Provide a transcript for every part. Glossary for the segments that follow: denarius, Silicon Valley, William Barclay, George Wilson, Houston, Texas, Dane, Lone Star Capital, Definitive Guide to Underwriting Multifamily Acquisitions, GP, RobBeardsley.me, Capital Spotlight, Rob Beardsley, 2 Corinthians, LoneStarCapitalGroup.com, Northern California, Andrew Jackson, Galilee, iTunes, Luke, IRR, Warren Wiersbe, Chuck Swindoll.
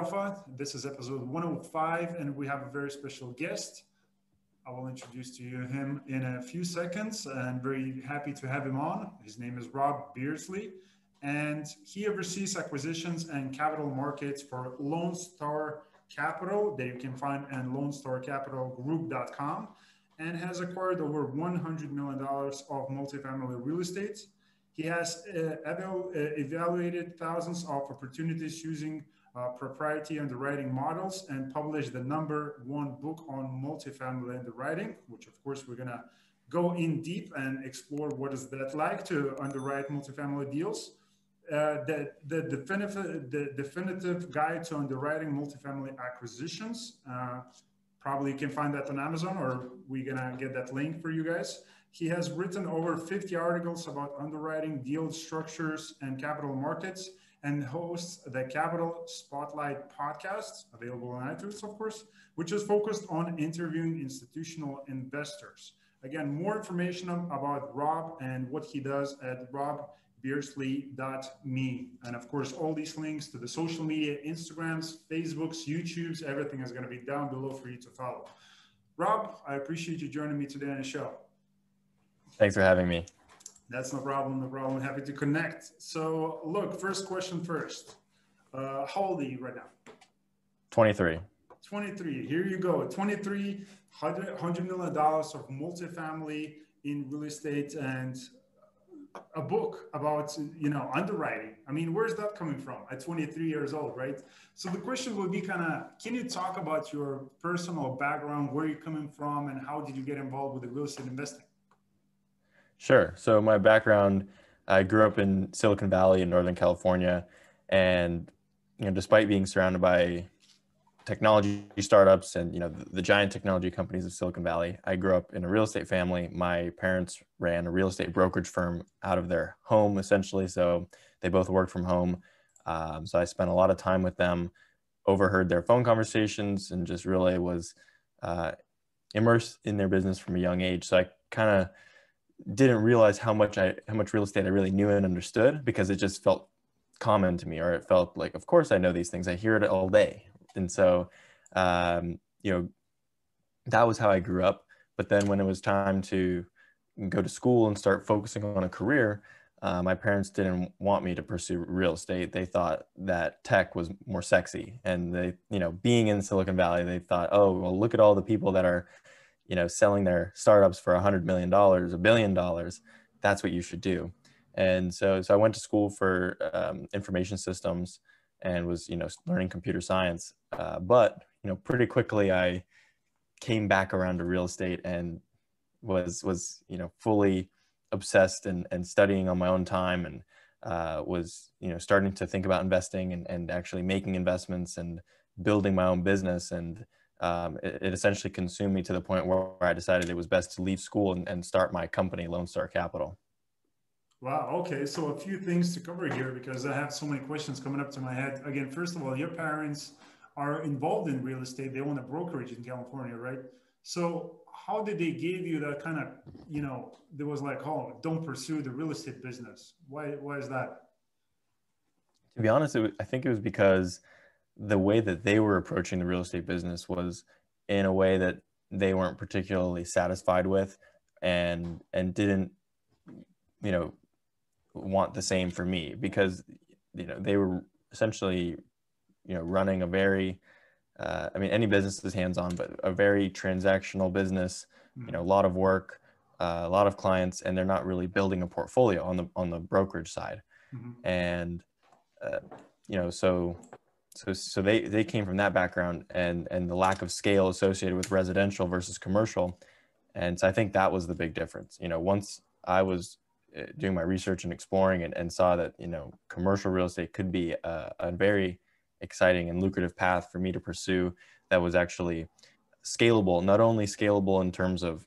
Alpha. This is episode 105, and we have a very special guest. I will introduce to you him in a few seconds, and I'm very happy to have him on. His name is Rob Beardsley, and he oversees acquisitions and capital markets for Lone Star Capital that you can find at LoneStarCapitalGroup.com, and has acquired over $100 million of multifamily real estate. He has evaluated thousands of opportunities using proprietary underwriting models and published the #1 book on multifamily underwriting, which of course we're going to go in deep and explore what is that like to underwrite multifamily deals. The definitive guide to underwriting multifamily acquisitions. Probably you can find that on Amazon, or we're going to get that link for you guys. He has written over 50 articles about underwriting, deal structures, and capital markets, and hosts the Capital Spotlight podcast, available on iTunes, of course, which is focused on interviewing institutional investors. Again, more information about Rob and what he does at RobBeardsley.me. And of course, all these links to the social media, Instagrams, Facebooks, YouTubes, everything is going to be down below for you to follow. Rob, I appreciate you joining me today on the show. Thanks for having me. That's no problem, no problem. Happy to connect. So look, first question first. How old are you right now? 23. 23, here you go. 23, $100 million of multifamily in real estate and a book about, underwriting. I mean, where's that coming from at 23 years old, right? So the question would be can you talk about your personal background, where you're coming from, and how did you get involved with the real estate investing? Sure. So my background, I grew up in Silicon Valley in Northern California, and, despite being surrounded by technology startups and, the giant technology companies of Silicon Valley, I grew up in a real estate family. My parents ran a real estate brokerage firm out of their home, essentially. So they both worked from home. So I spent a lot of time with them, overheard their phone conversations, and just really was immersed in their business from a young age. So I kind of didn't realize how much real estate I really knew and understood, because it just felt common to me, or it felt like, of course I know these things, I hear it all day. And so, that was how I grew up. But then when it was time to go to school and start focusing on a career, my parents didn't want me to pursue real estate. They thought that tech was more sexy, and they, being in Silicon Valley, they thought, oh, well, look at all the people that are, selling their startups for $100 million, $1 billion. That's what you should do. And so I went to school for information systems and was, learning computer science. But, pretty quickly I came back around to real estate and was fully obsessed and studying on my own time, and was, starting to think about investing and actually making investments and building my own business. And it essentially consumed me to the point where I decided it was best to leave school and start my company, Lone Star Capital. Wow. Okay. So a few things to cover here, because I have so many questions coming up to my head. Again, first of all, your parents are involved in real estate. They own a brokerage in California, right? So how did they give you that kind of, there was like, oh, don't pursue the real estate business. Why is that? To be honest, I think it was because the way that they were approaching the real estate business was in a way that they weren't particularly satisfied with, and didn't, want the same for me, because, they were essentially, running a very, any business is hands-on, but a very transactional business, a lot of work, a lot of clients, and they're not really building a portfolio on the brokerage side. Mm-hmm. And, so they came from that background and the lack of scale associated with residential versus commercial. And so I think that was the big difference. Once I was doing my research and exploring and saw that, commercial real estate could be a very exciting and lucrative path for me to pursue that was actually scalable, not only scalable in terms of,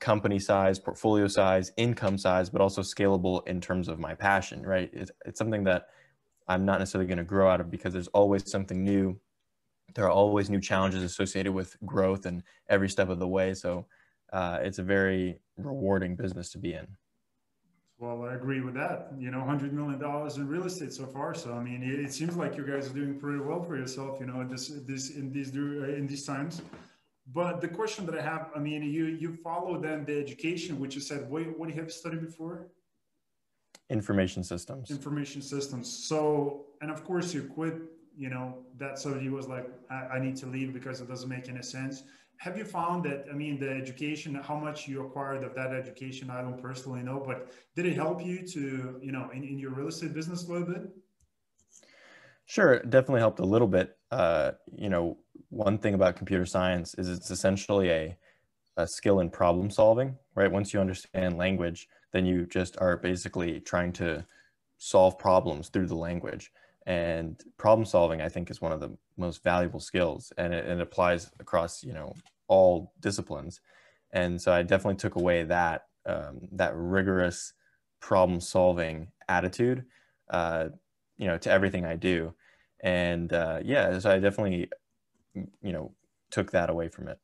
company size, portfolio size, income size, but also scalable in terms of my passion, right? It's something that I'm not necessarily going to grow out of, because there's always something new. There are always new challenges associated with growth and every step of the way. So it's a very rewarding business to be in. Well, I agree with that. You know, $100 million in real estate so far. So, I mean, it seems like you guys are doing pretty well for yourself, you know, in these times. But the question that I have, I mean, you follow then the education, which you said, what have you studied before? Information systems. Information systems. So, and of course you quit, you know, that somebody was like, I need to leave because it doesn't make any sense. Have you found that, I mean, the education, how much you acquired of that education, I don't personally know, but did it help you to, you know, in your real estate business a little bit? Sure, it definitely helped a little bit. You know, one thing about computer science is it's essentially a skill in problem solving, right? Once you understand language, then you just are basically trying to solve problems through the language. And problem solving, I think, is one of the most valuable skills, and it applies across, you know, all disciplines. And so I definitely took away that, that rigorous problem solving attitude, you know, to everything I do. And yeah, so I definitely, you know, took that away from it.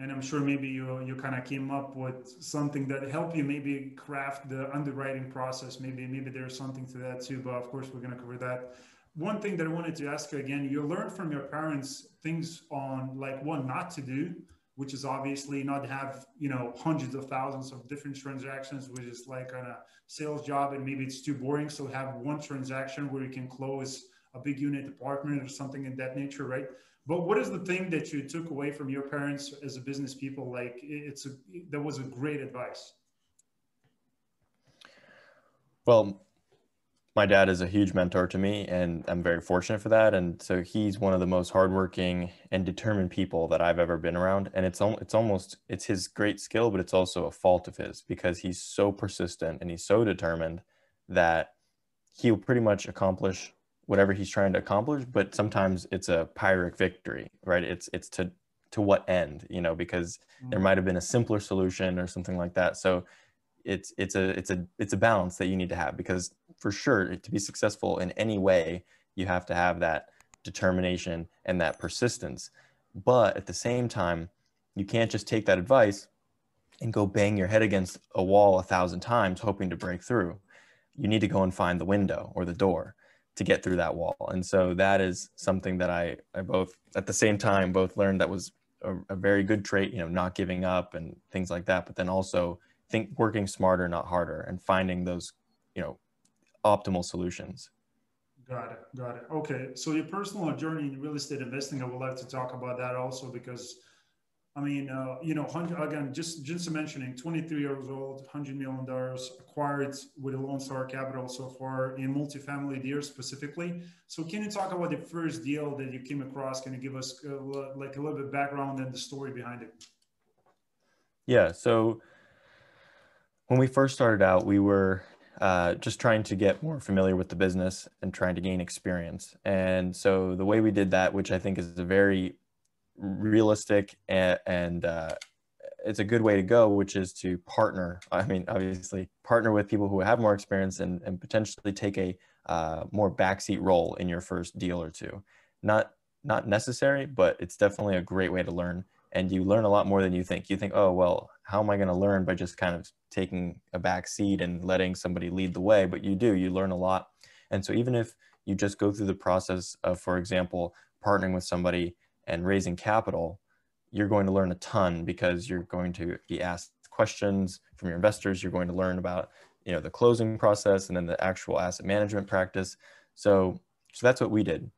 And I'm sure maybe you kind of came up with something that helped you maybe craft the underwriting process. Maybe there's something to that too, but of course we're going to cover that. One thing that I wanted to ask you again, you learned from your parents things on like what not to do, which is obviously not have, you know, hundreds of thousands of different transactions, which is like on a sales job and maybe it's too boring. So have one transaction where you can close a big unit apartment or something in that nature, right? But what is the thing that you took away from your parents as a business people? Like that was a great advice. Well, my dad is a huge mentor to me and I'm very fortunate for that. And so he's one of the most hardworking and determined people that I've ever been around. And it's his great skill, but it's also a fault of his because he's so persistent and he's so determined that he'll pretty much accomplish whatever he's trying to accomplish, but sometimes it's a pyrrhic victory, right? It's to what end, you know, because there might've been a simpler solution or something like that. So it's a balance that you need to have, because for sure to be successful in any way, you have to have that determination and that persistence. But at the same time, you can't just take that advice and go bang your head against a wall 1,000 times, hoping to break through. You need to go and find the window or the door to get through that wall. And so that is something that I both at the same time both learned that was a very good trait, you know, not giving up and things like that, but then also working smarter, not harder, and finding those, you know, optimal solutions. Got it. Okay. So your personal journey in real estate investing, I would like to talk about that also, because I mean, you know, again, just mentioning 23 years old, $100 million acquired with the Lone Star Capital so far in multifamily deals specifically. So can you talk about the first deal that you came across? Can you give us like a little bit of background and the story behind it? Yeah. So when we first started out, we were just trying to get more familiar with the business and trying to gain experience. And so the way we did that, which I think is a very realistic and it's a good way to go, which is to partner. I mean, obviously partner with people who have more experience and potentially take a more backseat role in your first deal or two. Not necessary, but it's definitely a great way to learn. And you learn a lot more than you think. You think, oh, well, how am I going to learn by just kind of taking a backseat and letting somebody lead the way? But you do, you learn a lot. And so even if you just go through the process of, for example, partnering with somebody and raising capital, you're going to learn a ton, because you're going to be asked questions from your investors. You're going to learn about, you know, the closing process and then the actual asset management practice. So that's what we did.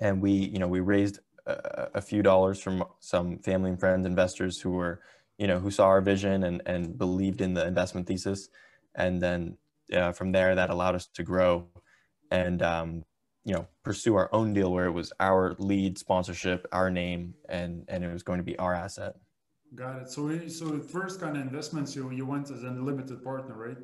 And we, you know, we raised a few dollars from some family and friends investors who were, you know, who saw our vision and believed in the investment thesis. And then from there, that allowed us to grow and, you know, pursue our own deal where it was our lead sponsorship, our name, and it was going to be our asset. Got it. So first kind of investments you went as a limited partner, right?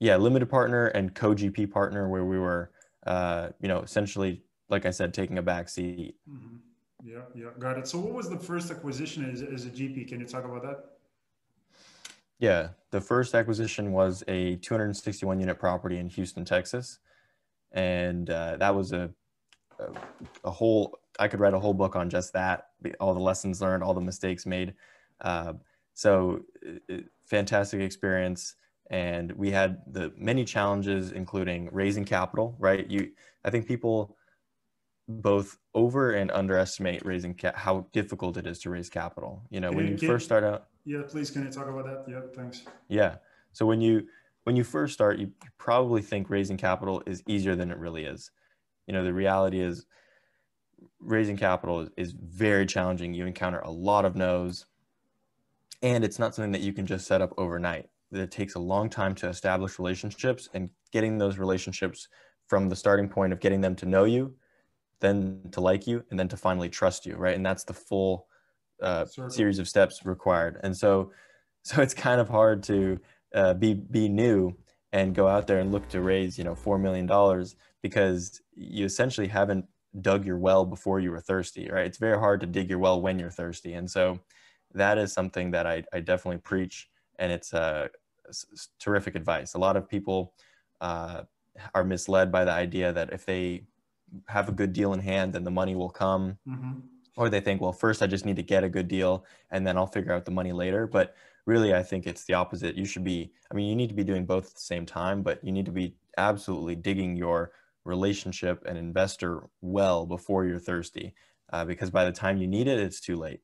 Yeah, limited partner and co-GP partner, where we were, you know, essentially, like I said, taking a back seat. Mm-hmm. Yeah, got it. So what was the first acquisition as a GP? Can you talk about that? Yeah, the first acquisition was a 261 unit property in Houston, Texas. And that was a whole, I could write a whole book on just that, all the lessons learned, all the mistakes made. So fantastic experience. And we had the many challenges, including raising capital, right? I think people both over and underestimate raising how difficult it is to raise capital. You know, when you first start out. Yeah, please, can you talk about that? Yeah, thanks. Yeah. So when you first start, you probably think raising capital is easier than it really is. You know, the reality is raising capital is very challenging. You encounter a lot of no's, and it's not something that you can just set up overnight. It takes a long time to establish relationships, and getting those relationships from the starting point of getting them to know you, then to like you, and then to finally trust you, right? And that's the full series of steps required. And so it's kind of hard to be new and go out there and look to raise, you know, $4 million, because you essentially haven't dug your well before you were thirsty, right? It's very hard to dig your well when you're thirsty. And so that is something that I definitely preach. And it's terrific advice. A lot of people are misled by the idea that if they have a good deal in hand, then the money will come. Mm-hmm. Or they think, well, first I just need to get a good deal and then I'll figure out the money later. But really, I think it's the opposite. You should be, I mean, you need to be doing both at the same time, but you need to be absolutely digging your relationship and investor well before you're thirsty, because by the time you need it, it's too late.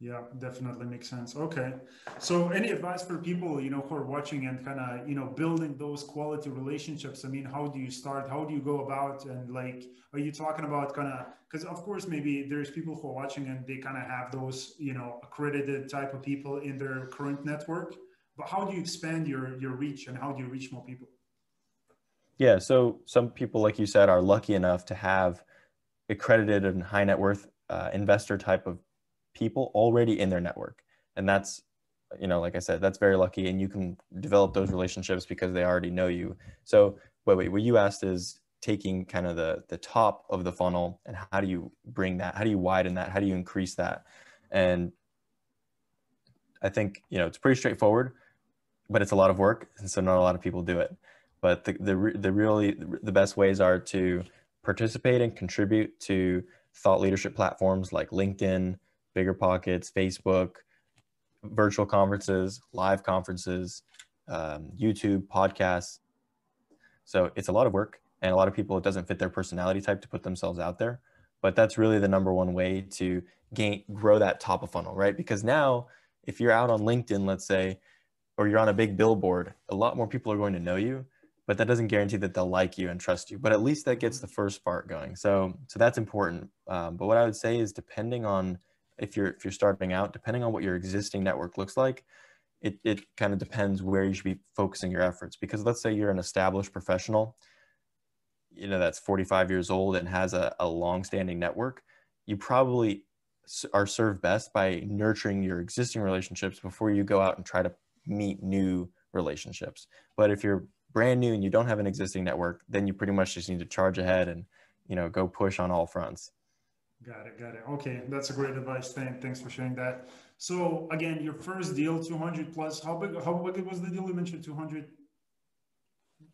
Yeah, definitely makes sense. Okay. So any advice for people, you know, who are watching and kind of, you know, building those quality relationships? I mean, how do you start? How do you go about? And like, are you talking about kind of, because of course, maybe there's people who are watching and they kind of have those, you know, accredited type of people in their current network, but how do you expand your reach and how do you reach more people? Yeah. So some people, like you said, are lucky enough to have accredited and high net worth investor type of people already in their network. And that's, you know, like I said, that's very lucky, and you can develop those relationships because they already know you. So wait, what you asked is taking kind of the top of the funnel, and how do you bring that? How do you widen that? How do you increase that? And I think, you know, it's pretty straightforward, but it's a lot of work. And so not a lot of people do it, but the best ways are to participate and contribute to thought leadership platforms like LinkedIn, BiggerPockets, Facebook, virtual conferences, live conferences, YouTube, podcasts. So it's a lot of work, and a lot of people, it doesn't fit their personality type to put themselves out there, but that's really the number one way to grow that top of funnel, right? Because now if you're out on LinkedIn, let's say, or you're on a big billboard, a lot more people are going to know you, but that doesn't guarantee that they'll like you and trust you, but at least that gets the first part going. So that's important. But what I would say is, depending on, if you're starting out, depending on what your existing network looks like, it kind of depends where you should be focusing your efforts. Because let's say you're an established professional, you know, that's 45 years old and has a long-standing network, you probably are served best by nurturing your existing relationships before you go out and try to meet new relationships. But if you're brand new and you don't have an existing network, then you pretty much just need to charge ahead and, you know, go push on all fronts. Got it. Okay. That's a great advice. Thanks for sharing that. So again, your first deal, 200 plus, how big was the deal? You mentioned 200.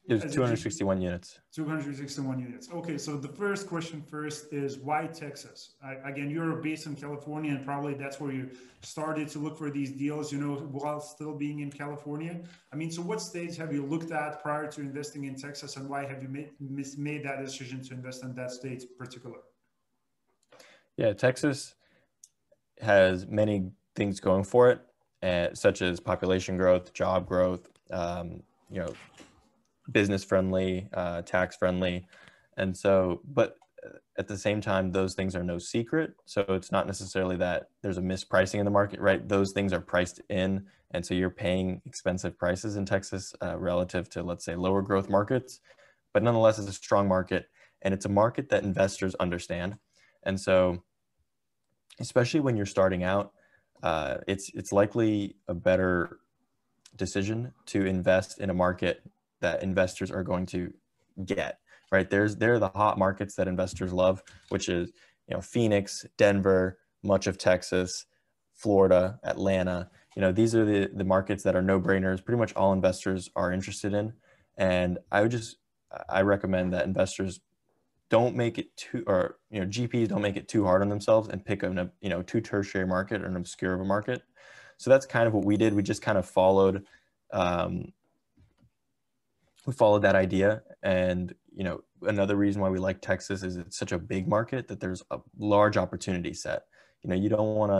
It was 261 units. 261 units. Okay. So the first question first is, why Texas? Again, you're based in California, and probably that's where you started to look for these deals, you know, while still being in California. I mean, so what states have you looked at prior to investing in Texas, and why have you made that decision to invest in that state in particular? Yeah, Texas has many things going for it, such as population growth, job growth, you know, business friendly, tax friendly. And so, but at the same time, those things are no secret. So it's not necessarily that there's a mispricing in the market, right? Those things are priced in. And so you're paying expensive prices in Texas relative to, let's say, lower growth markets. But nonetheless, it's a strong market, and it's a market that investors understand. And so, especially when you're starting out, it's likely a better decision to invest in a market that investors are going to get, right? There are the hot markets that investors love, which is, you know, Phoenix, Denver, much of Texas, Florida, Atlanta. You know, these are the markets that are no-brainers. Pretty much all investors are interested in. And I recommend that investors don't make it too, or, you know, GPs don't make it too hard on themselves and pick a, you know, too tertiary market or an obscure of a market. So that's kind of what we did. We just kind of followed we followed that idea. And, you know, another reason why we like Texas is it's such a big market that there's a large opportunity set. You know, you don't want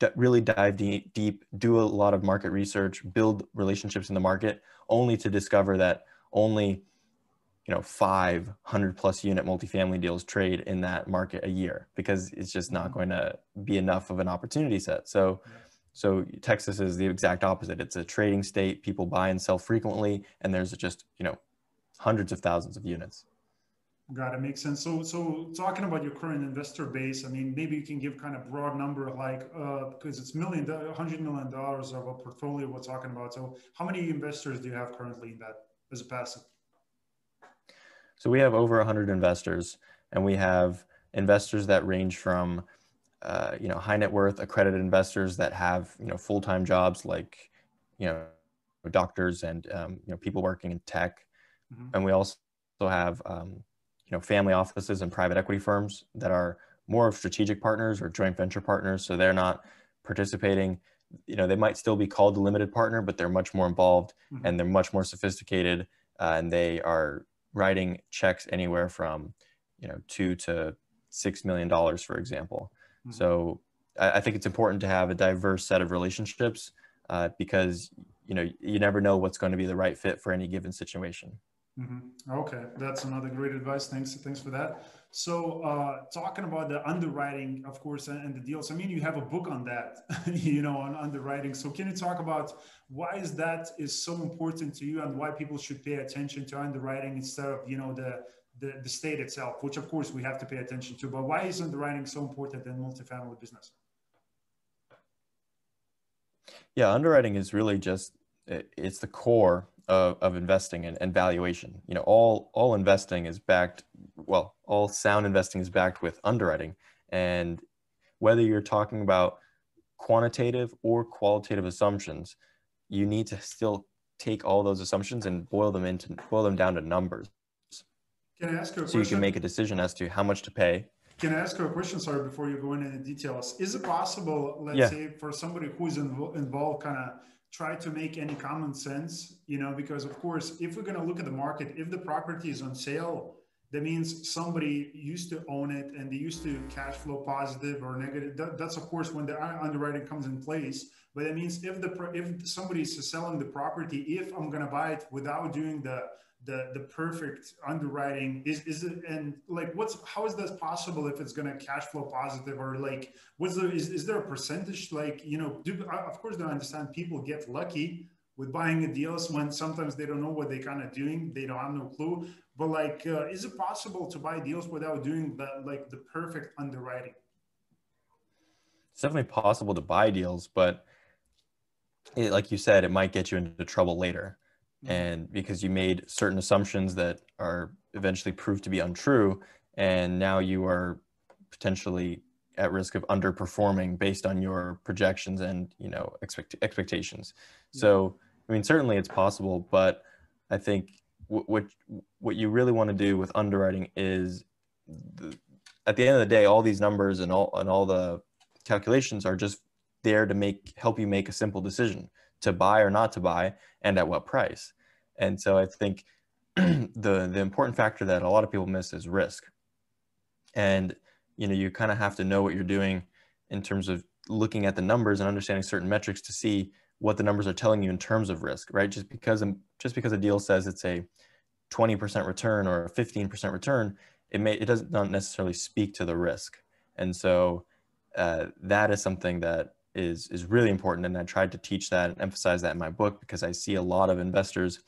to really dive deep, do a lot of market research, build relationships in the market, only to discover that only, you know, 500 plus unit multifamily deals trade in that market a year, because it's just not going to be enough of an opportunity set. So Texas is the exact opposite. It's a trading state. People buy and sell frequently, and there's just, you know, hundreds of thousands of units. Got it. Makes sense. So talking about your current investor base, I mean, maybe you can give kind of broad number, like, because it's $100 million of a portfolio we're talking about. So how many investors do you have currently in that as a passive? So we have over 100 investors, and we have investors that range from, you know, high net worth accredited investors that have, you know, full-time jobs, like, you know, doctors and, you know, people working in tech. Mm-hmm. And we also have, you know, family offices and private equity firms that are more of strategic partners or joint venture partners. So they're not participating, you know, they might still be called a limited partner, but they're much more involved, mm-hmm. and they're much more sophisticated, and they are writing checks anywhere from, you know, $2 to $6 million, for example. Mm-hmm. So I think it's important to have a diverse set of relationships, because, you know, you never know what's going to be the right fit for any given situation. Mm-hmm. Okay, that's another great advice. Thanks for that. So talking about the underwriting, of course, and the deals, I mean, you have a book on that, you know, on underwriting. So can you talk about why is that is so important to you, and why people should pay attention to underwriting instead of, you know, the state itself, which of course we have to pay attention to, but why is underwriting so important in multifamily business? Yeah, underwriting is really just, it's the core of investing and valuation. You know, all investing is backed, well, all sound investing is backed with underwriting. And whether you're talking about quantitative or qualitative assumptions, you need to still take all those assumptions and boil them down to numbers. Can I ask you a question? So you can make a decision as to how much to pay. Can I ask you a question, sorry, before you go into the details? Is it possible, let's say, for somebody who's involved, kind of try to make any common sense, you know, because of course, if we're going to look at the market, if the property is on sale, that means somebody used to own it and they used to cash flow positive or negative. That's of course when the underwriting comes in place. But it means if somebody is selling the property, if I'm going to buy it without doing the perfect underwriting, is it, and like, how is that possible if it's going to cash flow positive? Or like, is there a percentage, like, you know, of course I understand people get lucky with buying the deals when sometimes they don't know what they kind of doing. They don't have no clue, but like, is it possible to buy deals without doing the perfect underwriting? It's definitely possible to buy deals, but it, like you said, it might get you into trouble later. And because you made certain assumptions that are eventually proved to be untrue, and now you are potentially at risk of underperforming based on your projections and, you know, expectations. So, I mean, certainly it's possible, but I think what you really want to do with underwriting is, at the end of the day, all these numbers and all the calculations are just there to help you make a simple decision to buy or not to buy, and at what price. And so I think the important factor that a lot of people miss is risk. And, you know, you kind of have to know what you're doing in terms of looking at the numbers and understanding certain metrics to see what the numbers are telling you in terms of risk, right? Just because a deal says it's a 20% return or a 15% return, it doesn't not necessarily speak to the risk. And so that is something that is really important. And I tried to teach that and emphasize that in my book, because I see a lot of investors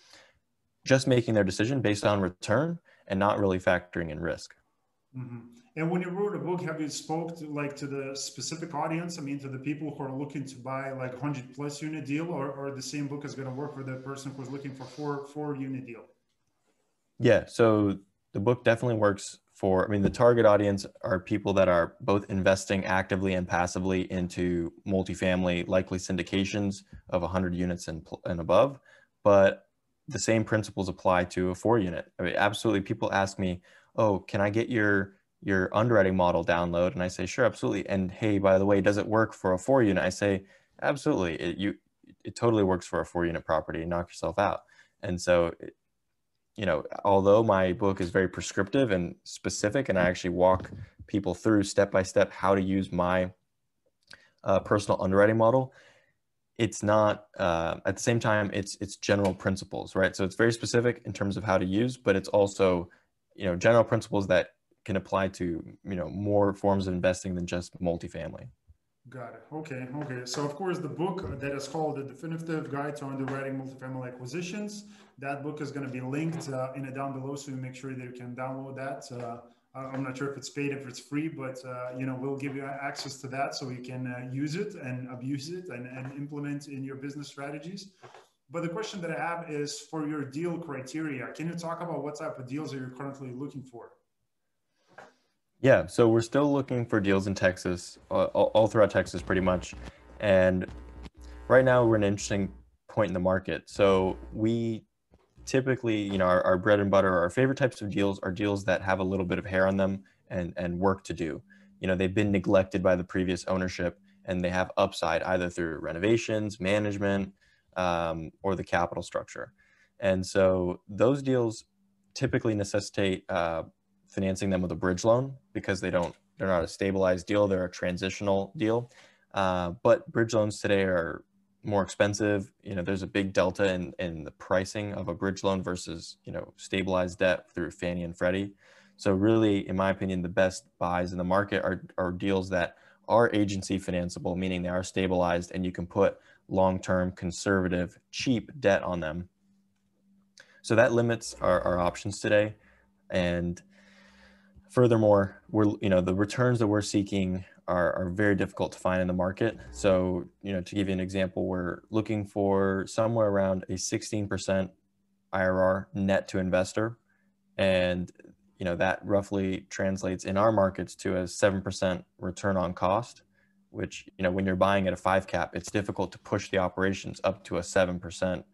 just making their decision based on return and not really factoring in risk. Mm-hmm. And when you wrote a book, have you spoke to, like, to the specific audience? I mean, to the people who are looking to buy like 100 plus unit deal, or the same book is going to work for the person who's looking for four unit deal? Yeah. So the book definitely works for, I mean, the target audience are people that are both investing actively and passively into multifamily, likely syndications of 100 units and above, but the same principles apply to a 4 unit. I mean, absolutely. People ask me, oh, can I get your underwriting model download? And I say, sure, absolutely. And hey, by the way, does it work for a 4 unit? I say, absolutely. It, you, it totally works for a 4-unit property. Knock yourself out. And so, you know, although my book is very prescriptive and specific, and I actually walk people through step-by-step how to use my personal underwriting model, it's not, at the same time, it's general principles, right? So it's very specific in terms of how to use, but it's also, you know, general principles that can apply to, you know, more forms of investing than just multifamily. Got it. Okay. Okay. So of course, the book that is called The Definitive Guide to Underwriting Multifamily Acquisitions, that book is going to be linked in a down below. So you make sure that you can download that. I'm not sure if it's paid, if it's free, but you know, we'll give you access to that so you can use it and abuse it and implement in your business strategies. But the question that I have is for your deal criteria. Can you talk about what type of deals are you currently looking for? Yeah, so we're still looking for deals in Texas, all throughout Texas pretty much. And right now we're at an interesting point in the market. So we typically, you know, our bread and butter, our favorite types of deals are deals that have a little bit of hair on them and work to do. You know, they've been neglected by the previous ownership and they have upside either through renovations, management, or the capital structure. And so those deals typically necessitate financing them with a bridge loan because they're not a stabilized deal. They're a transitional deal. But bridge loans today are more expensive. You know, there's a big delta in the pricing of a bridge loan versus, you know, stabilized debt through Fannie and Freddie. So really, in my opinion, the best buys in the market are deals that are agency financeable, meaning they are stabilized and you can put long-term, conservative, cheap debt on them. So that limits our options today. And furthermore, we're, you know, the returns that we're seeking are very difficult to find in the market. So, you know, to give you an example, we're looking for somewhere around a 16% IRR net to investor. And, you know, that roughly translates in our markets to a 7% return on cost, which, you know, when you're buying at a 5 cap, it's difficult to push the operations up to a 7%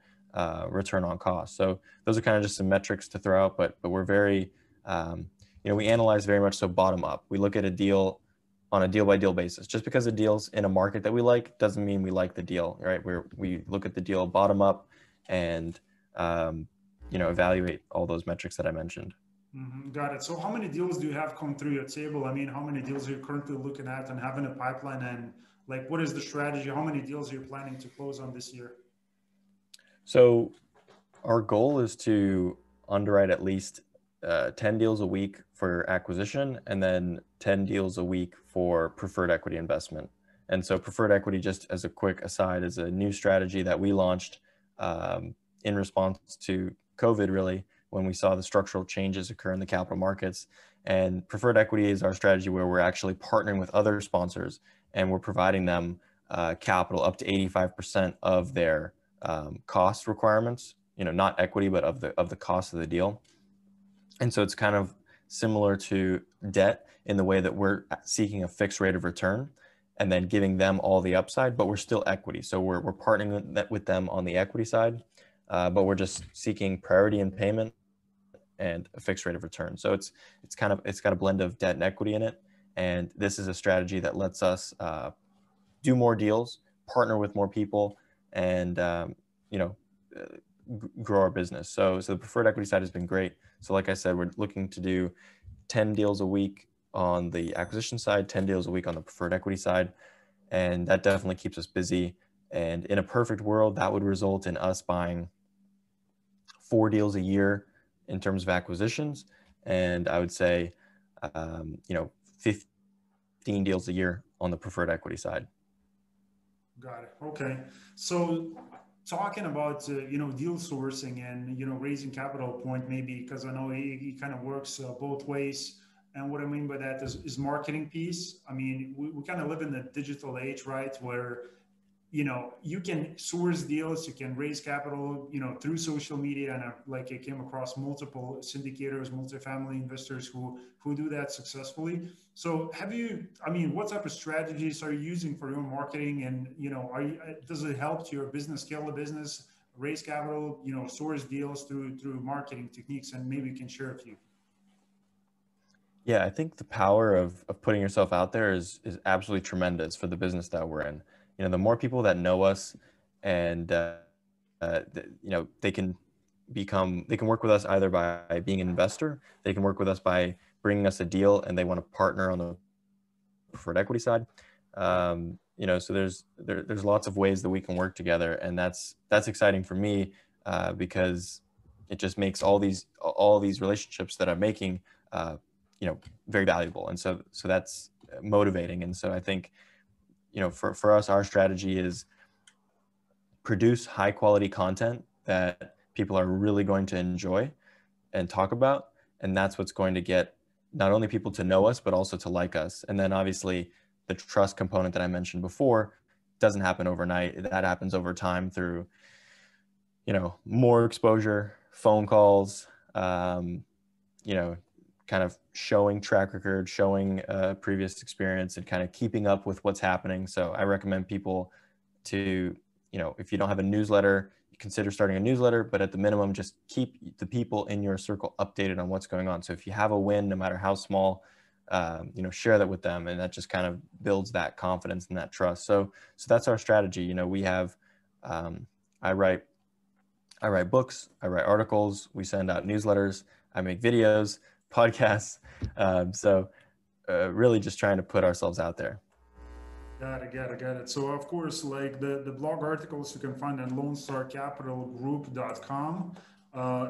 return on cost. So those are kind of just some metrics to throw out, but we're very, you know, we analyze very much so bottom up. We look at a deal on a deal by deal basis. Just because a deal's in a market that we like doesn't mean we like the deal, right? We look at the deal bottom up and, you know, evaluate all those metrics that I mentioned. Mm-hmm. Got it. So how many deals do you have come through your table? I mean, how many deals are you currently looking at and having a pipeline, and like, what is the strategy? How many deals are you planning to close on this year? So our goal is to underwrite at least 10 deals a week for acquisition, and then 10 deals a week for preferred equity investment. And so preferred equity, just as a quick aside, is a new strategy that we launched in response to COVID, really, when we saw the structural changes occur in the capital markets. And preferred equity is our strategy where we're actually partnering with other sponsors and we're providing them capital up to 85% of their cost requirements, you know, not equity, but of the cost of the deal. And so it's kind of similar to debt in the way that we're seeking a fixed rate of return and then giving them all the upside, but we're still equity. So we're partnering with them on the equity side, but we're just seeking priority in payment and a fixed rate of return. So it's got a blend of debt and equity in it. And this is a strategy that lets us do more deals, partner with more people, and you know, grow our business. So the preferred equity side has been great. So like I said, we're looking to do 10 deals a week on the acquisition side, 10 deals a week on the preferred equity side. And that definitely keeps us busy. And in a perfect world, that would result in us buying 4 deals a year in terms of acquisitions. And I would say, you know, 15 deals a year on the preferred equity side. Got it. Okay. So talking about, you know, deal sourcing and, you know, raising capital point, maybe, because I know it kind of works both ways. And what I mean by that is marketing piece. I mean, we kind of live in the digital age, right? Where, you know, you can source deals, you can raise capital, you know, through social media. And I came across multiple syndicators, multifamily investors who do that successfully. So have you, I mean, what type of strategies are you using for your marketing? And, you know, does it help to your business, scale the business, raise capital, you know, source deals through marketing techniques? And maybe you can share a few. Yeah, I think the power of putting yourself out there is absolutely tremendous for the business that we're in. You know, the more people that know us, and you know, they can work with us either by being an investor, they can work with us by bringing us a deal, and they want to partner on the preferred equity side. You know, so there's lots of ways that we can work together, and that's exciting for me because it just makes all these relationships that I'm making, you know, very valuable, and so that's motivating. And so I think, you know, for us, our strategy is produce high quality content that people are really going to enjoy and talk about, and that's what's going to get not only people to know us but also to like us. And then obviously the trust component that I mentioned before doesn't happen overnight. That happens over time through, you know, more exposure, phone calls, you know, kind of showing track record, showing previous experience, and kind of keeping up with what's happening. So I recommend people to, you know, if you don't have a newsletter, consider starting a newsletter, but at the minimum, just keep the people in your circle updated on what's going on. So if you have a win, no matter how small, you know, share that with them, and that just kind of builds that confidence and that trust. So that's our strategy. You know, we have, I write books, I write articles, we send out newsletters, I make videos, podcasts. Really just trying to put ourselves out there. Got it. So of course, like the blog articles you can find at LoneStarCapitalGroup.com.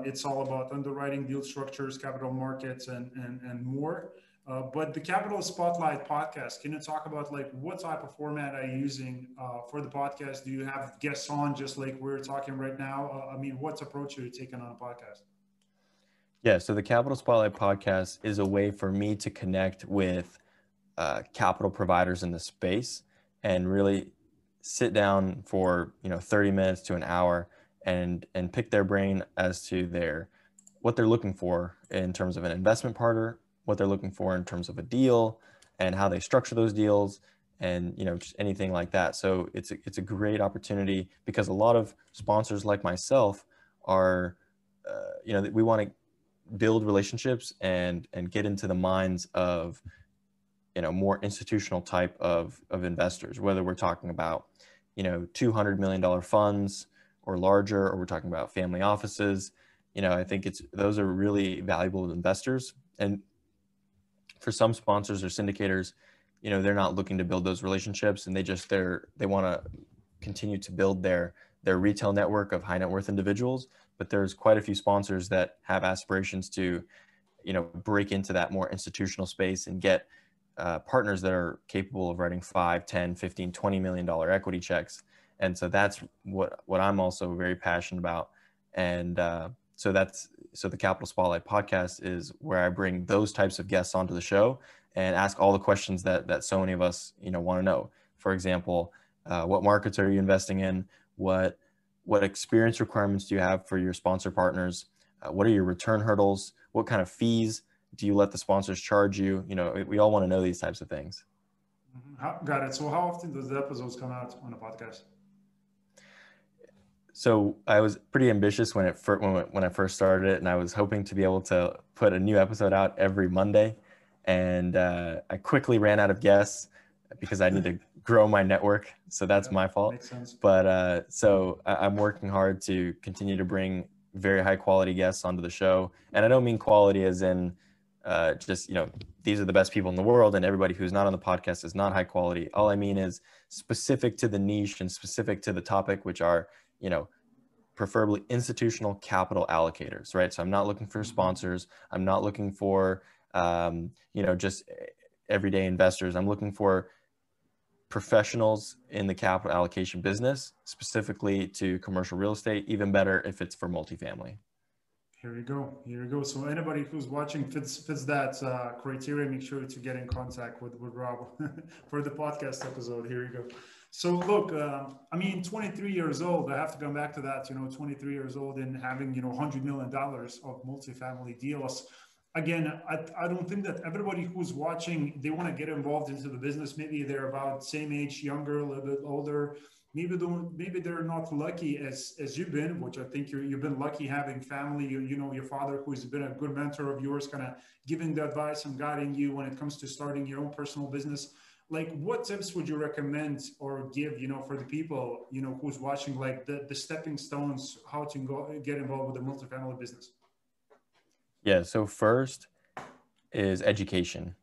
It's all about underwriting, deal structures, capital markets, and more. But the Capital Spotlight podcast, can you talk about like what type of format are you using for the podcast? Do you have guests on just like we're talking right now? I mean, what approach are you taking on a podcast? Yeah, so the Capital Spotlight podcast is a way for me to connect with capital providers in the space and really sit down for, you know, 30 minutes to an hour and pick their brain as to what they're looking for in terms of an investment partner, what they're looking for in terms of a deal, and how they structure those deals, and, you know, just anything like that. So it's a great opportunity because a lot of sponsors like myself are, you know, we want to build relationships and get into the minds of, you know, more institutional type of investors, whether we're talking about, you know, $200 million funds or larger, or we're talking about family offices. You know, I think those are really valuable investors. And for some sponsors or syndicators, you know, they're not looking to build those relationships, and they want to continue to build their retail network of high net worth individuals. But there's quite a few sponsors that have aspirations to, you know, break into that more institutional space and get partners that are capable of writing $5, $10, $15, $20 million equity checks. And so that's what I'm also very passionate about. And so the Capital Spotlight podcast is where I bring those types of guests onto the show and ask all the questions that so many of us, you know, want to know. For example, what markets are you investing in? What experience requirements do you have for your sponsor partners? What are your return hurdles? What kind of fees do you let the sponsors charge you? You know, we all want to know these types of things. Got it. So how often does the episodes come out on the podcast? So I was pretty ambitious when I first started it, and I was hoping to be able to put a new episode out every Monday. And I quickly ran out of guests because I need to grow my network. So that's my fault. Makes sense. But so I'm working hard to continue to bring very high quality guests onto the show. And I don't mean quality as in just, you know, these are the best people in the world and everybody who's not on the podcast is not high quality. All I mean is specific to the niche and specific to the topic, which are, you know, preferably institutional capital allocators, right? So I'm not looking for sponsors. I'm not looking for, you know, just everyday investors. I'm looking for professionals in the capital allocation business, specifically to commercial real estate, even better if it's for multifamily. Here you go. So anybody who's watching fits that criteria, make sure to get in contact with Rob for the podcast episode. Here you go. So look, I mean, 23 years old, I have to come back to that, you know, 23 years old and having, you know, $100 million of multifamily deals. Again, I don't think that everybody who's watching, they want to get involved into the business. Maybe they're about same age, younger, a little bit older. Maybe they're not lucky as you've been, which I think you've been lucky having family, you know, your father who's been a good mentor of yours, kind of giving the advice and guiding you when it comes to starting your own personal business. like what tips would you recommend or give, you know, for the people, you know, who's watching, like the stepping stones, how to go get involved with the multifamily business? Yeah. So first is education.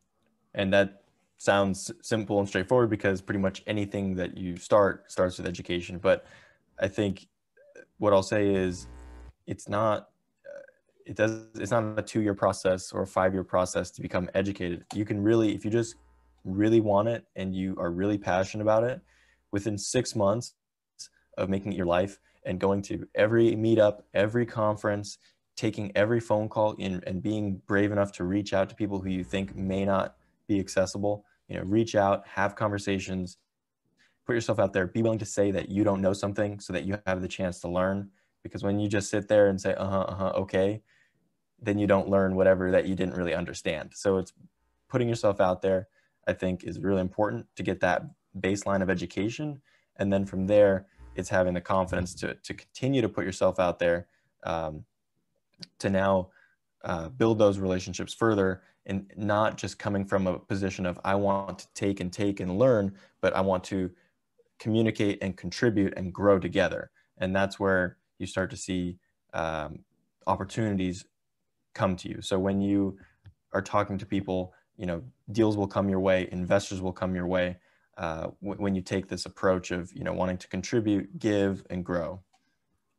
And that sounds simple and straightforward because pretty much anything that you start starts with education. But I think what I'll say is it's not a 2-year process or a 5-year process to become educated. You can really, if you just really want it and you are really passionate about it, within 6 months of making it your life and going to every meetup, every conference, taking every phone call in and being brave enough to reach out to people who you think may not be accessible, you know, reach out, have conversations, put yourself out there, be willing to say that you don't know something so that you have the chance to learn. Because when you just sit there and say, okay, then you don't learn whatever that you didn't really understand. So it's putting yourself out there, I think, is really important to get that baseline of education. And then from there, it's having the confidence to continue to put yourself out there, to now build those relationships further, and not just coming from a position of I want to take and learn, but I want to communicate and contribute and grow together. And that's where you start to see opportunities come to you. So when you are talking to people, you know, deals will come your way, investors will come your way when you take this approach of, you know, wanting to contribute, give, and grow.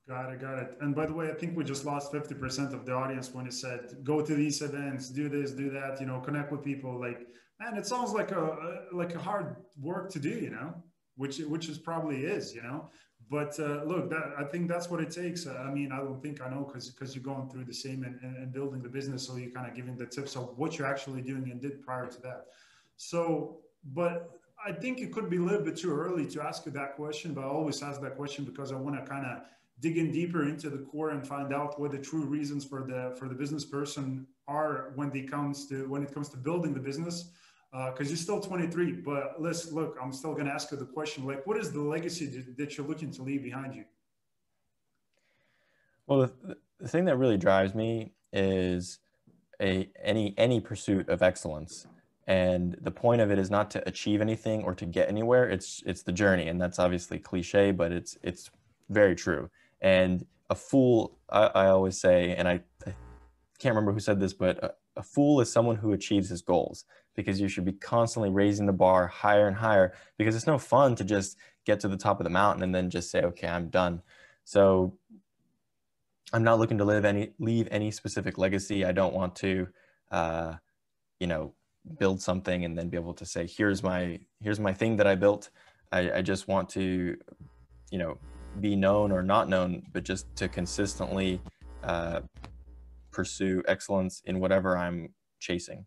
Got it. And by the way, I think we just lost 50% of the audience when you said, go to these events, do this, do that, you know, connect with people. Like, man, it sounds like a hard work to do, you know, which is probably is, you know, but look, that, I think that's what it takes. I mean, I don't think I know because you're going through the same and building the business. So you're kind of giving the tips of what you're actually doing and did prior to that. So, but I think it could be a little bit too early to ask you that question, but I always ask that question because I want to kind of digging deeper into the core and find out what the true reasons for the business person are when it comes to building the business. Because you're still 23, but let's look. I'm still going to ask you the question: like, what is the legacy that you're looking to leave behind you? Well, the thing that really drives me is any pursuit of excellence, and the point of it is not to achieve anything or to get anywhere. It's the journey, and that's obviously cliche, but it's very true. And a fool, I always say, and I can't remember who said this, but a fool is someone who achieves his goals, because you should be constantly raising the bar higher and higher, because it's no fun to just get to the top of the mountain and then just say, okay, I'm done. So I'm not looking to leave any specific legacy. I don't want to, you know, build something and then be able to say, here's my thing that I built. I just want to, you know, be known or not known, but just to consistently pursue excellence in whatever I'm chasing.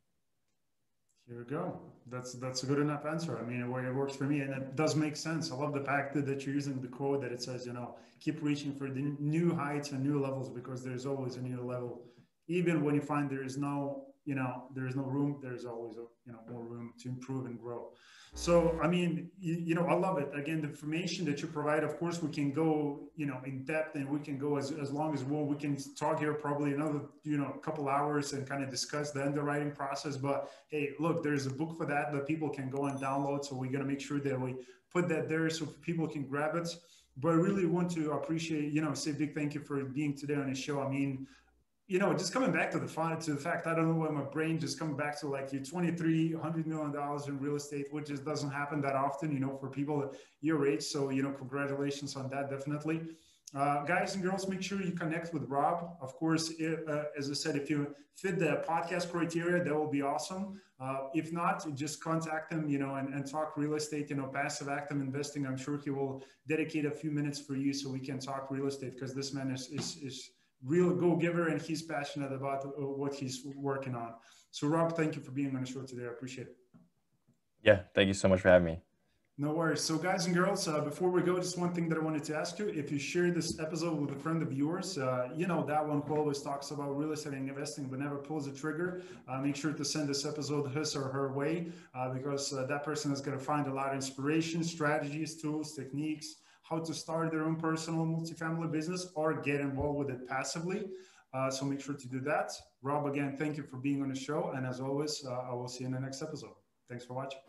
Here we go. That's a good enough answer. I mean, it works for me, and it does make sense. I love the fact that you're using the quote that it says, you know, keep reaching for the new heights and new levels, because there's always a new level. Even when you find there is no, you know, there is no room, there's always, you know, more room to improve and grow. So, I mean, you know, I love it. Again, the information that you provide, of course, we can go, you know, in depth, and we can go as long as we want. We can talk here probably another, you know, couple hours and kind of discuss the underwriting process. But hey, look, there's a book for that people can go and download. So we're going to make sure that we put that there so people can grab it. But I really want to appreciate, you know, say a big thank you for being today on the show. I mean, you know, just coming back to the fact, I don't know why my brain just coming back to like you're 23, $100 million in real estate, which just doesn't happen that often, you know, for people your age. So, you know, congratulations on that, definitely. Guys and girls, make sure you connect with Rob. Of course, as I said, if you fit the podcast criteria, that will be awesome. If not, just contact him, you know, and talk real estate, you know, passive active investing. I'm sure he will dedicate a few minutes for you so we can talk real estate, because this man is real go-giver, and he's passionate about what he's working on. So Rob, thank you for being on the show today. I appreciate it. Yeah, thank you so much for having me. No worries. So guys and girls, before we go, just one thing that I wanted to ask you. If you share this episode with a friend of yours, you know, that one who always talks about real estate and investing but never pulls the trigger, make sure to send this episode his or her way, because that person is going to find a lot of inspiration, strategies, tools, techniques, how to start their own personal multifamily business or get involved with it passively. So make sure to do that. Rob, again, thank you for being on the show. And as always, I will see you in the next episode. Thanks for watching.